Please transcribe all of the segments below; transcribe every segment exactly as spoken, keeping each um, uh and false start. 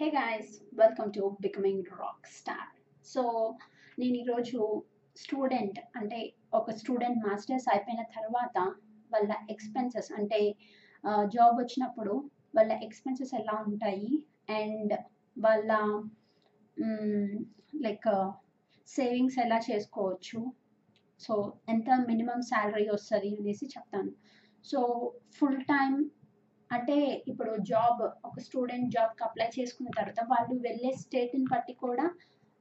Hey guys, welcome to Becoming Rock Star. So, nini roju student ante oka student masters ayipena tarvata valla expenses ante job vachinappudu valla expenses ela untayi and valla like savings ఎలా చేసుకోవచ్చు, so ఎంత minimum salary వస్తుంది అనేసి చెప్తాను. So full time అంటే ఇప్పుడు job, ఒక student జాబ్కి అప్లై చేసుకున్న తర్వాత వాళ్ళు వెళ్ళే స్టేట్ని బట్టి కూడా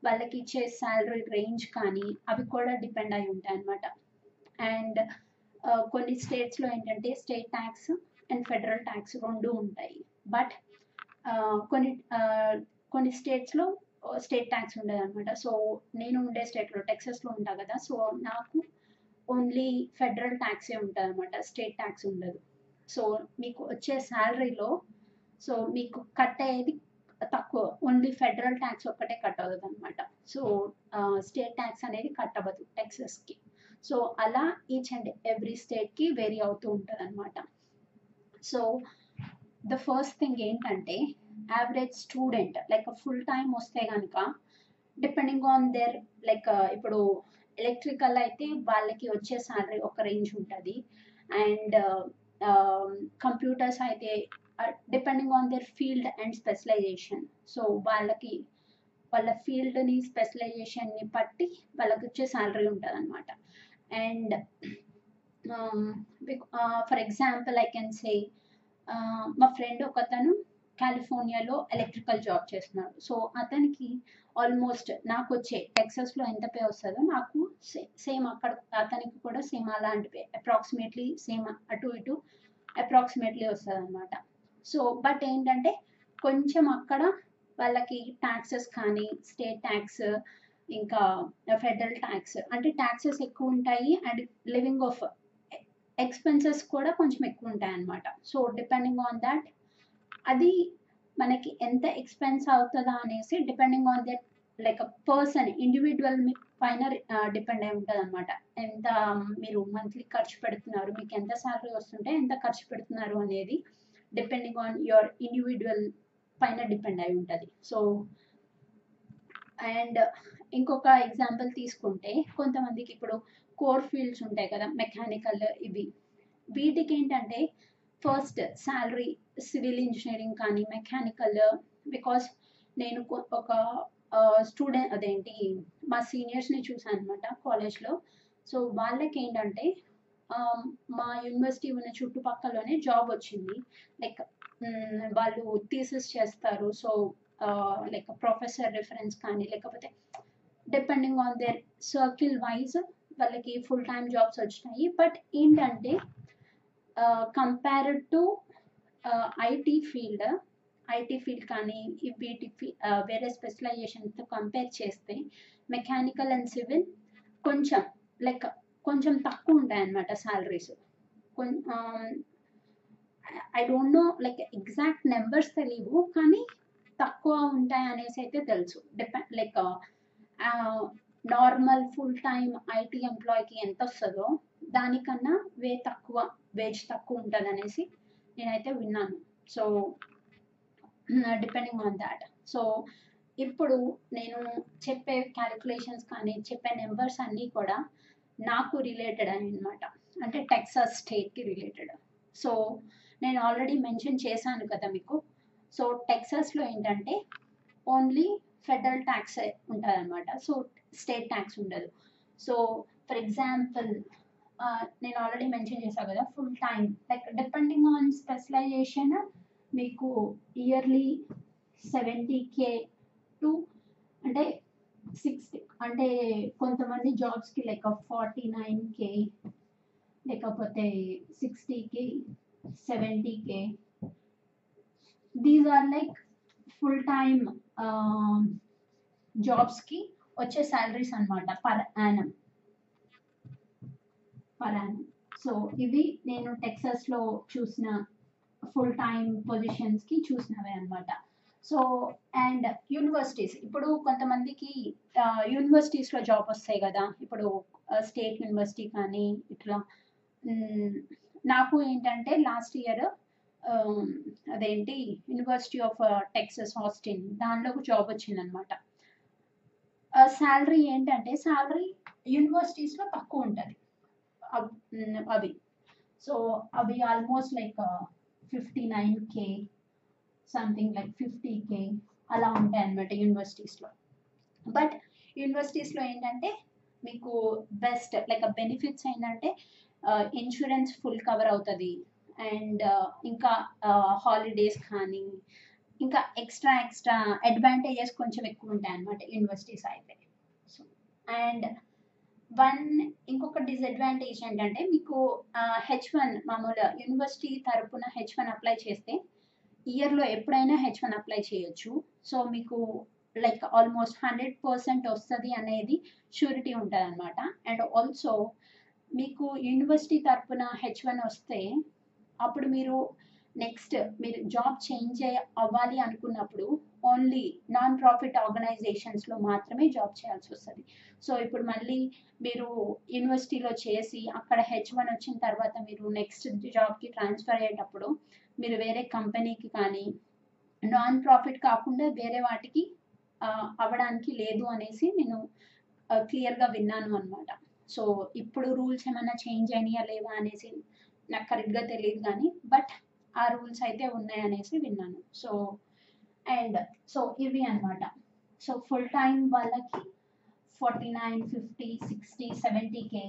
వాళ్ళకి ఇచ్చే శాలరీ రేంజ్ కానీ అవి కూడా డిపెండ్ అయి ఉంటాయి అన్నమాట. అండ్ కొన్ని స్టేట్స్లో ఏంటంటే state tax and federal tax రెండు ఉంటాయి. బట్ కొన్ని కొన్ని స్టేట్స్లో స్టేట్ ట్యాక్స్ ఉండదు అనమాట. సో నేను ఉండే స్టేట్లో టెక్సస్లో ఉంటా కదా, సో నాకు ఓన్లీ ఫెడరల్ ట్యాక్సే ఉంటుంది అనమాట, స్టేట్ ట్యాక్స్ ఉండదు. సో మీకు వచ్చే శాలరీలో సో మీకు కట్ అయ్యేది తక్కువ, ఓన్లీ ఫెడరల్ ట్యాక్స్ ఒక్కటే కట్ అవుతుంది అనమాట. సో స్టేట్ ట్యాక్స్ అనేది కట్ అవ్వదు టెక్సస్కి. సో అలా ఈచ్ అండ్ ఎవ్రీ స్టేట్కి వేరీ అవుతూ ఉంటుంది అనమాట. సో ద ఫస్ట్ థింగ్ ఏంటంటే average student like full time వస్తే కనుక డిపెండింగ్ ఆన్ దేర్ లైక్ ఇప్పుడు ఎలక్ట్రికల్ అయితే వాళ్ళకి వచ్చే శాలరీ ఒక రేంజ్ ఉంటుంది, అండ్ కంప్యూటర్స్ అయితే depending on their field and specialisation, so వాళ్ళకి వాళ్ళ ఫీల్డ్ని స్పెషలైజేషన్ని బట్టి వాళ్ళకి వచ్చే శాలరీ ఉంటుంది అనమాట. And for example I can say మా ఫ్రెండ్ ఒక అతను కాలిఫోర్నియాలో ఎలక్ట్రికల్ జాబ్ చేస్తున్నాడు. సో అతనికి ఆల్మోస్ట్ నాకు వచ్చే టెక్సస్లో ఎంత పే వస్తుందో నాకు సేమ్ అక్కడ అతనికి కూడా సేమ్ అలాంటి పే అప్రాక్సిమేట్లీ సేమ్ అటు ఇటు అప్రాక్సిమేట్లీ వస్తుంది అనమాట. సో బట్ ఏంటంటే కొంచెం అక్కడ వాళ్ళకి ట్యాక్సెస్ కానీ స్టేట్ ట్యాక్స్ ఇంకా ఫెడరల్ ట్యాక్స్ అంటే ట్యాక్సెస్ ఎక్కువ ఉంటాయి, అండ్ లివింగ్ ఆఫ్ ఎక్స్పెన్సెస్ కూడా కొంచెం ఎక్కువ ఉంటాయి అన్నమాట. సో డిపెండింగ్ ఆన్ దాట్ అది మనకి ఎంత ఎక్స్పెన్స్ అవుతుందా అనేసి depending on that like person individual మీ పైన డిపెండ్ అయి ఉంటుంది అనమాట. ఎంత మీరు మంత్లీ ఖర్చు పెడుతున్నారు, మీకు ఎంత శాలరీ వస్తుంటే ఎంత ఖర్చు పెడుతున్నారు అనేది డిపెండింగ్ ఆన్ యువర్ ఇండివిజువల్ పైన డిపెండ్ అయి ఉంటుంది. సో అండ్ ఇంకొక ఎగ్జాంపుల్ తీసుకుంటే కొంతమందికి ఇప్పుడు కోర్ ఫీల్డ్స్ ఉంటాయి కదా, మెకానికల్, ఇవి వీటికి ఏంటంటే ఫస్ట్ శాలరీ సివిల్ ఇంజనీరింగ్ కానీ మెకానికల్, బికాస్ నేను ఒక స్టూడెంట్ అదేంటి మా సీనియర్స్ని చూసాను అనమాట కాలేజ్లో. సో వాళ్ళకి ఏంటంటే మా యూనివర్సిటీ ఉన్న చుట్టుపక్కలనే జాబ్ వచ్చింది, లైక్ వాళ్ళు థీసిస్ చేస్తారు. సో లైక్ ప్రొఫెసర్ రిఫరెన్స్ కానీ లేకపోతే depending on their circle wise వాళ్ళకి ఫుల్ టైం జాబ్స్ వచ్చినాయి. బట్ ఏంటంటే compared to IT field IT field కానీ వీటి వేరే స్పెషలైజేషన్తో కంపేర్ చేస్తే మెకానికల్ అండ్ సివిల్ కొంచెం లైక్ కొంచెం తక్కువ ఉంటాయి అన్నమాట salaries. I don't know like exact numbers తెలియవు, కానీ తక్కువ ఉంటాయి అనేసి అయితే తెలుసు. Depend like normal full time IT ఎంప్లాయీకి ఎంత వస్తుందో దానికన్నా వే తక్కువ వేజ్ తక్కువ ఉంటుంది అనేసి నేనైతే విన్నాను. So depending on that. So ఇప్పుడు నేను చెప్పే క్యాలిక్యులేషన్స్ కానీ చెప్పే నెంబర్స్ అన్నీ కూడా నాకు రిలేటెడ్ అని అనమాట, అంటే టెక్సాస్ స్టేట్కి రిలేటెడ్. సో నేను ఆల్రెడీ మెన్షన్ చేశాను కదా మీకు. సో టెక్సాస్లో ఏంటంటే ఓన్లీ ఫెడరల్ ట్యాక్స్ ఉంటుంది అనమాట, సో స్టేట్ ట్యాక్స్ ఉండదు. సో ఫర్ ఎగ్జాంపుల్ నేను ఆల్రెడీ మెన్షన్ చేశాను కదా full time, like depending on specialisation మీకు ఇయర్లీ సెవెంటీ కే టు అంటే సిక్స్టీ, అంటే కొంతమంది జాబ్స్కి లైక్ ఫార్టీ నైన్ కే లేకపోతే sixty K seventy K these are like full time జాబ్స్కి వచ్చే శాలరీస్ అనమాట per annum per annum. So ఇవి నేను టెక్సస్లో చూసిన ఫుల్ టైం పొజిషన్స్కి చూసినవే అనమాట. సో అండ్ యూనివర్సిటీస్ ఇప్పుడు కొంతమందికి యూనివర్సిటీస్లో జాబ్ వస్తాయి కదా, ఇప్పుడు స్టేట్ యూనివర్సిటీ కానీ ఇట్లా. నాకు ఏంటంటే లాస్ట్ ఇయర్ అదేంటి యూనివర్సిటీ ఆఫ్ టెక్సస్ ఆస్టిన్, దానిలో ఒక జాబ్ వచ్చిందనమాట. శాలరీ ఏంటంటే శాలరీ యూనివర్సిటీస్లో తక్కువ ఉంటుంది అవి. సో అవి almost like fifty nine K something, like fifty K అలా ఉంటాయి అన్నమాట యూనివర్సిటీస్లో. బట్ యూనివర్సిటీస్లో ఏంటంటే మీకు బెస్ట్ లైక్ బెనిఫిట్స్ ఏంటంటే ఇన్సూరెన్స్ ఫుల్ కవర్ అవుతుంది, అండ్ ఇంకా హాలిడేస్ కానీ ఇంకా ఎక్స్ట్రా ఎక్స్ట్రా అడ్వాంటేజెస్ కొంచెం ఎక్కువ ఉంటాయి అన్నమాట యూనివర్సిటీస్ అయితే. సో అండ్ వన్ ఇంకొక డిసడ్వాంటేజ్ ఏంటంటే మీకు హెచ్ వన్ మామూలు యూనివర్సిటీ తరపున హెచ్ వన్ అప్లై చేస్తే ఇయర్లో ఎప్పుడైనా హెచ్ వన్ అప్లై చేయొచ్చు. సో మీకు లైక్ ఆల్మోస్ట్ హండ్రెడ్ పర్సెంట్ వస్తుంది అనేది ష్యూరిటీ ఉంటుంది అనమాట. అండ్ ఆల్సో మీకు యూనివర్సిటీ తరపున హెచ్ వన్ వస్తే అప్పుడు మీరు నెక్స్ట్ మీరు జాబ్ చేంజ్ అవ్వాలి అనుకున్నప్పుడు ఓన్లీ నాన్ ప్రాఫిట్ ఆర్గనైజేషన్స్లో మాత్రమే జాబ్ చేయాల్సి వస్తుంది. సో ఇప్పుడు మళ్ళీ మీరు యూనివర్సిటీలో చేసి అక్కడ హెచ్ వన్ వచ్చిన తర్వాత మీరు నెక్స్ట్ జాబ్కి ట్రాన్స్ఫర్ అయ్యేటప్పుడు మీరు వేరే కంపెనీకి కానీ నాన్ ప్రాఫిట్ కాకుండా వేరే వాటికి అవ్వడానికి లేదు అనేసి నేను క్లియర్గా విన్నాను అనమాట. సో ఇప్పుడు రూల్స్ ఏమైనా చేంజ్ అయినా లేవా అనేసి నాకు కరెక్ట్గా తెలియదు కానీ బట్ ఆ రూల్స్ అయితే ఉన్నాయనేసి విన్నాను. సో అండ్ సో ఇవి అనమాట. సో ఫుల్ టైం వాళ్ళకి forty nine fifty sixty seventy K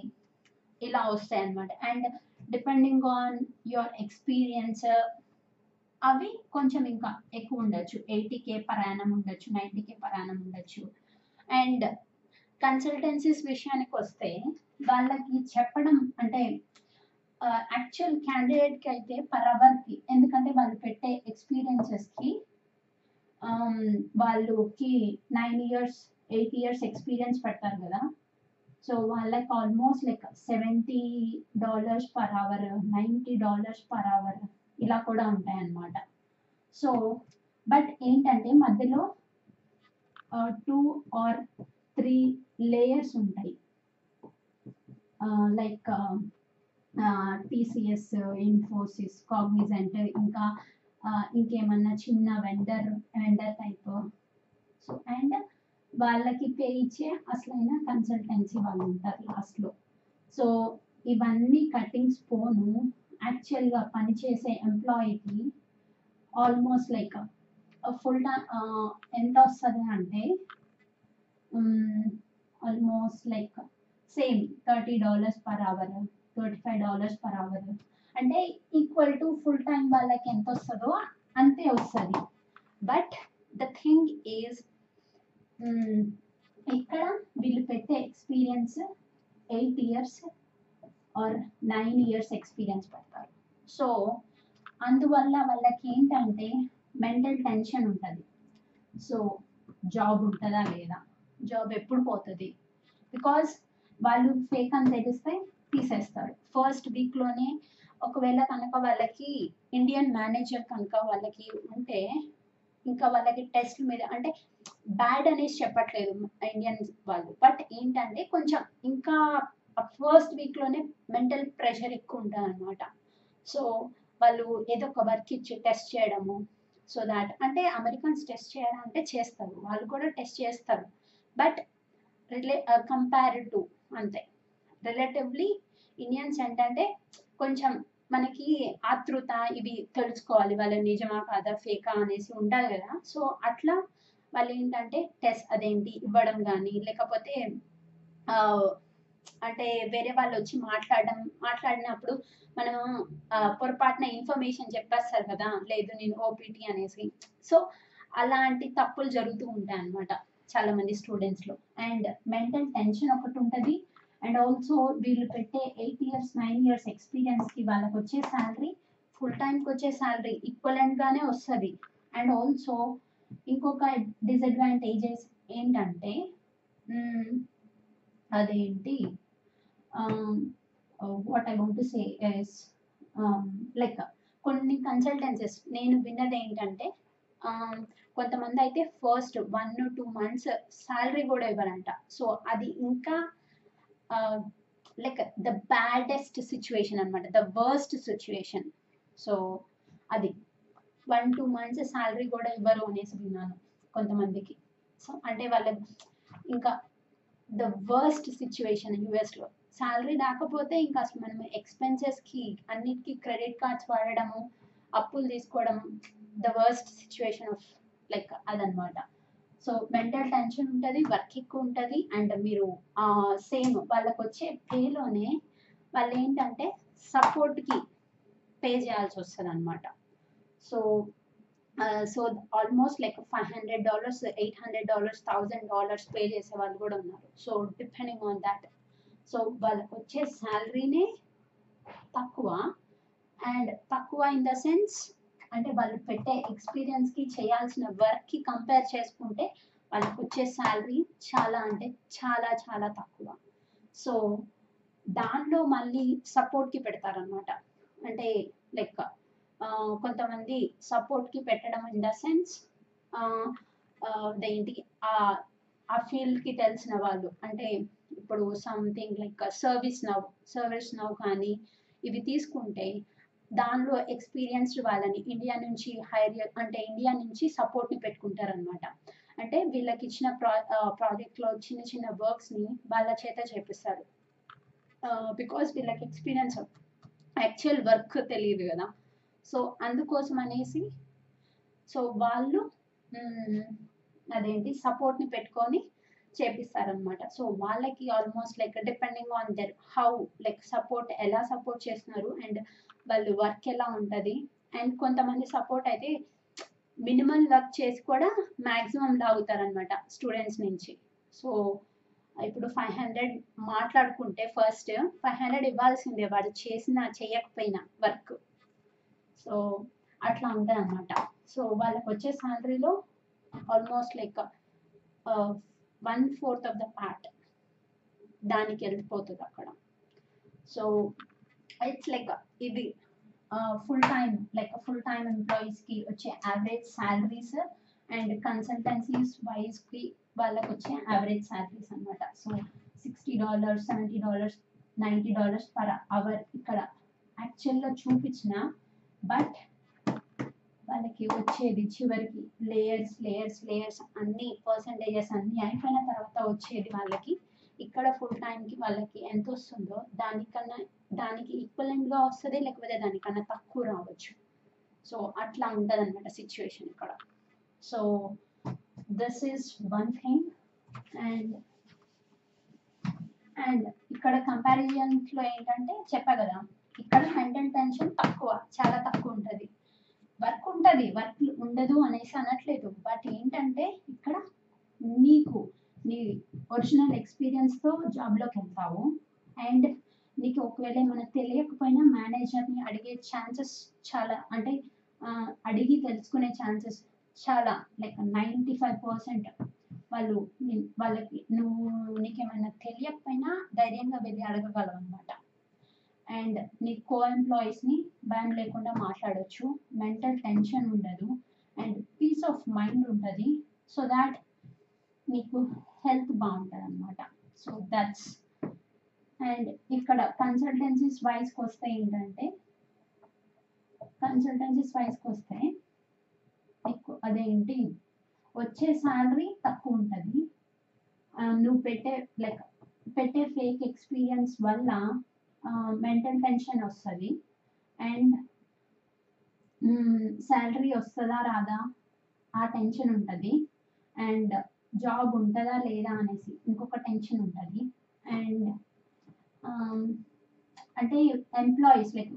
ఇలా వస్తాయి అనమాట. And depending on your experience అవి కొంచెం ఇంకా ఎక్కువ ఉండొచ్చు, ఎయిటీ కే పరాణం ఉండొచ్చు, నైంటీ కే పరాణం ఉండొచ్చు. అండ్ కన్సల్టెన్సీస్ విషయానికి వస్తే వాళ్ళకి చెప్పడం అంటే యాక్చువల్ క్యాండిడేట్కి అయితే పర్ అవర్కి, ఎందుకంటే వాళ్ళు పెట్టే ఎక్స్పీరియన్సెస్కి వాళ్ళకి nine years eight years experience పెడతారు కదా, సో వాళ్ళకి almost like seventy dollars per hour ninety dollars per hour ఇలా కూడా ఉంటాయి అన్నమాట. సో బట్ ఏంటంటే మధ్యలో టూ ఆర్ త్రీ లేయర్స్ ఉంటాయి, లైక్ టీసీఎస్, ఇన్ఫోసిస్, కాగ్నిజెంట్, ఇంకా ఇంకేమన్నా చిన్న vendor vendor type. So and వాళ్ళకి పే ఇచ్చే అసలైన కన్సల్టెన్సీ వాళ్ళు ఉంటారు లాస్ట్లో. సో ఇవన్నీ కట్టింగ్స్ పోను యాక్చువల్గా పనిచేసే ఎంప్లాయీకి ఆల్మోస్ట్ లైక్ ఫుల్ టైం ఎంత వస్తుంది అంటే almost like same thirty dollars per hour, thirty five dollars per hour అంటే ఈక్వల్ టు ఫుల్ టైం వాళ్ళకి ఎంత వస్తుందో అంతే వస్తుంది. బట్ ద థింగ్ ఈజ్ ఇక్కడ వీళ్ళు పెట్టే experience eight years or nine years experience పెడతారు. సో అందువల్ల వాళ్ళకి ఏంటంటే మెంటల్ టెన్షన్ ఉంటుంది. సో జాబ్ ఉంటుందా లేదా, జాబ్ ఎప్పుడు పోతుంది, బికాజ్ వాళ్ళు ఫేక్ అని తెలిస్తే తీసేస్తారు ఫస్ట్ వీక్లోనే. ఒకవేళ కనుక వాళ్ళకి ఇండియన్ మేనేజర్ కనుక వాళ్ళకి ఉంటే ఇంకా వాళ్ళకి టెస్ట్ మీద అంటే బ్యాడ్ అనేసి చెప్పట్లేదు ఇండియన్ వాళ్ళు, బట్ ఏంటంటే కొంచెం ఇంకా ఫస్ట్ వీక్లోనే మెంటల్ ప్రెషర్ ఎక్కువ ఉంటుంది అనమాట. సో వాళ్ళు ఏదో ఒక వర్క్ ఇచ్చి టెస్ట్ చేయడము, సో దాట్ అంటే అమెరికన్స్ టెస్ట్ చేయడం అంటే చేస్తారు, వాళ్ళు కూడా టెస్ట్ చేస్తారు, బట్ రిలే కంపేర్డ్ టు అంతే రిలేటివ్లీ ఇండియన్స్ ఏంటంటే కొంచెం మనకి ఆతృత ఇవి తెలుసుకోవాలి వాళ్ళ నిజమా కాదా ఫేకా అనేసి ఉండాలి కదా. సో అట్లా వాళ్ళు ఏంటంటే టెస్ట్ అదేంటి ఇవ్వడం కానీ లేకపోతే అంటే వేరే వాళ్ళు వచ్చి మాట్లాడడం మాట్లాడినప్పుడు మనము పొరపాటున ఇన్ఫర్మేషన్ చెప్పేస్తారు కదా, లేదు నేను ఓపీటీ అనేసి. సో అలాంటి తప్పులు జరుగుతూ ఉంటాయి అన్నమాట చాలా మంది స్టూడెంట్స్లో. అండ్ మెంటల్ టెన్షన్ ఒకటి ఉంటుంది. అండ్ ఆల్సో వీళ్ళు పెట్టే ఎయిట్ ఇయర్స్ నైన్ ఇయర్స్ ఎక్స్పీరియన్స్కి వాళ్ళకి వచ్చే శాలరీ ఫుల్ టైంకి వచ్చే శాలరీ ఈక్వలెంట్గానే వస్తుంది. అండ్ ఆల్సో ఇంకొక డిసడ్వాంటేజెస్ ఏంటంటే అదేంటి what I want to say is like కొన్ని కన్సల్టెన్సీస్ నేను విన్నది ఏంటంటే కొంతమంది అయితే first one two months salary కూడా ఇవ్వరంట. సో అది ఇంకా లైక్ ద బ్యాడెస్ట్ సిచ్యువేషన్ అనమాట, ద వర్స్ట్ సిచ్యువేషన్. సో అది వన్ టూ మంత్స్ శాలరీ కూడా ఇవ్వరు అనేసి విన్నాను కొంతమందికి. సో అంటే వాళ్ళ ఇంకా ద వర్స్ట్ సిచ్యువేషన్ యూఎస్లో శాలరీ రాకపోతే ఇంకా అసలు మనం ఎక్స్పెన్సెస్కి అన్నిటికీ క్రెడిట్ కార్డ్స్ వాడడము, అప్పులు తీసుకోవడం, the worst situation of like అదనమాట. సో మెంటల్ టెన్షన్ ఉంటుంది, వర్క్ ఎక్కువ ఉంటుంది. అండ్ మీరు సేమ్ వాళ్ళకు వచ్చే పేలోనే వాళ్ళు ఏంటంటే సపోర్ట్కి పే చేయాల్సి వస్తుంది అనమాట. So so almost like five hundred dollars eight hundred dollars thousand dollars pay చేసే వాళ్ళు కూడా ఉన్నారు. So depending on that. So వాళ్ళకు వచ్చే శాలరీనే తక్కువ, అండ్ తక్కువ ఇన్ ద సెన్స్ అంటే వాళ్ళు పెట్టే ఎక్స్పీరియన్స్కి చేయాల్సిన వర్క్కి కంపేర్ చేసుకుంటే వాళ్ళకు వచ్చే శాలరీ చాలా అంటే చాలా చాలా తక్కువ. సో దానిలో మళ్ళీ సపోర్ట్కి పెడతారనమాట. అంటే లైక్ కొంతమంది సపోర్ట్కి పెట్టడం ఇన్ ద సెన్స్ దేంటి ఆ ఫీల్డ్కి తెలిసిన వాళ్ళు, అంటే ఇప్పుడు something like service now service now కానీ ఇవి తీసుకుంటే దానిలో ఎక్స్పీరియన్స్డ్ వాళ్ళని ఇండియా నుంచి హైర్ అంటే ఇండియా నుంచి సపోర్ట్ని పెట్టుకుంటారనమాట. అంటే వీళ్ళకి ఇచ్చిన ప్రా ప్రాజెక్ట్లో చిన్న చిన్న వర్క్స్ని వాళ్ళ చేత చేపిస్తారు, బికాస్ వీళ్ళకి ఎక్స్పీరియన్స్ యాక్చువల్ వర్క్ తెలియదు కదా. సో అందుకోసం అనేసి సో వాళ్ళు అదేంటి సపోర్ట్ని పెట్టుకొని చేపిస్తారనమాట. సో వాళ్ళకి almost like depending on their how like support ఎలా సపోర్ట్ చేస్తున్నారు అండ్ వాళ్ళు వర్క్ ఎలా ఉంటుంది. అండ్ కొంతమంది సపోర్ట్ అయితే మినిమల్ వర్క్ చేసి కూడా మ్యాక్సిమం లాగుతారనమాట స్టూడెంట్స్ నుంచి. సో ఇప్పుడు ఫైవ్ హండ్రెడ్ మాట్లాడుకుంటే ఫస్ట్ ఫైవ్ హండ్రెడ్ ఇవ్వాల్సిందే వాడు చేసినా చేయకపోయినా వర్క్. సో అట్లా ఉంటుంది అనమాట. సో వాళ్ళకి వచ్చే శాలరీలో almost like one fourth of the part దానికి వెళ్ళిపోతుంది అక్కడ. సో ఇట్స్ లైక్ ఇది full time like full time ఎంప్లాయీస్కి వచ్చే యావరేజ్ శాలరీస్ అండ్ కన్సల్టెన్సీస్ వైజ్కి వాళ్ళకి వచ్చే యావరేజ్ శాలరీస్ అనమాట. So sixty dollars seventy dollars ninety dollars per hour ఇక్కడ యాక్చువల్గా చూపించిన, బట్ వాళ్ళకి వచ్చేది చివరికి లేయర్స్ లేయర్స్ లేయర్స్ అన్ని పర్సంటేజెస్ అన్నీ అయిపోయిన తర్వాత వచ్చేది వాళ్ళకి ఇక్కడ ఫుల్ టైంకి వాళ్ళకి ఎంత వస్తుందో దానికన్నా దానికి ఈక్వలెంట్గా వస్తుంది, లేకపోతే దానికన్నా తక్కువ రావచ్చు. సో అట్లా ఉంటుంది అనమాట సిచ్యువేషన్ ఇక్కడ. So this is one thing. And and ఇక్కడ కంపారిజన్స్లో ఏంటంటే చెప్పా కదా, ఇక్కడ మెంటల్ టెన్షన్ తక్కువ, చాలా తక్కువ ఉంటుంది. వర్క్ ఉంటుంది, వర్క్ ఉండదు అనేసి అనట్లేదు, బట్ ఏంటంటే ఇక్కడ నీకు నీ ఒరిజినల్ ఎక్స్పీరియన్స్తో జాబ్లోకి వెళ్తావు అండ్ నీకు ఒకవేళ ఏమైనా తెలియకపోయినా మేనేజర్ని అడిగే ఛాన్సెస్ చాలా అంటే అడిగి తెలుసుకునే ఛాన్సెస్ చాలా లైక్ నైంటీ ఫైవ్ పర్సెంట్ వాళ్ళు వాళ్ళకి నువ్వు నీకేమైనా తెలియకపోయినా ధైర్యంగా వెళ్ళి అడగగలవు అనమాట. అండ్ నీ కో ఎంప్లాయీస్ని భయం లేకుండా మాట్లాడవచ్చు, మెంటల్ టెన్షన్ ఉండదు అండ్ పీస్ ఆఫ్ మైండ్ ఉంటుంది. సో దాట్ నీకు హెల్త్ బాగుంటుంది అనమాట. So that's. అండ్ ఇక్కడ కన్సల్టెన్సీస్ వైస్కి వస్తే ఏంటంటే కన్సల్టెన్సీస్ వైస్కి వస్తే ఎక్కువ అదేంటి వచ్చే శాలరీ తక్కువ ఉంటుంది. నువ్వు పెట్టే లైక్ పెట్టే ఫేక్ ఎక్స్పీరియన్స్ వల్ల మెంటల్ టెన్షన్ వస్తుంది అండ్ శాలరీ వస్తుందా రాదా ఆ టెన్షన్ ఉంటుంది, అండ్ జాబ్ ఉంటుందా లేదా అనేసి ఇంకొక టెన్షన్ ఉంటుంది. అండ్ అంటే ఎంప్లాయీస్ లైక్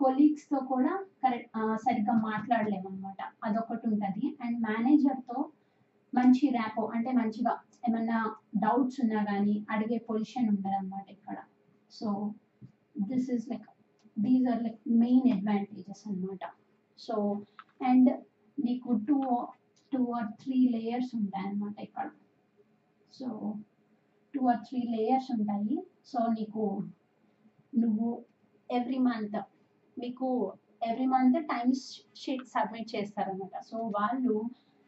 కొలీగ్స్తో కూడా కరెక్ట్ సరిగ్గా మాట్లాడలేము అనమాట, అదొకటి ఉంటుంది. అండ్ మేనేజర్తో మంచి ర్యాపో అంటే మంచిగా ఏమన్నా డౌట్స్ ఉన్నా కానీ అడిగే పొజిషన్ ఉండదు అనమాట ఇక్కడ. So this is like these are like main advantages అన్నమాట. సో అండ్ నీకు two two or three layers ఉంటాయి అన్నమాట ఇక్కడ. So two or three layers ఉంటాయి. సో నీకు నువ్వు ఎవ్రీ మంత్ మీకు every month time sheet submit చేస్తారన్నమాట. సో వాళ్ళు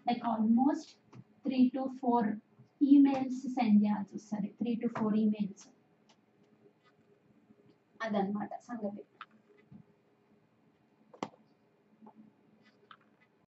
like almost three to four emails send చేయాల్సి వస్తుంది, త్రీ టు ఫోర్ ఈమెయిల్స్ అదనమాట సంగతి.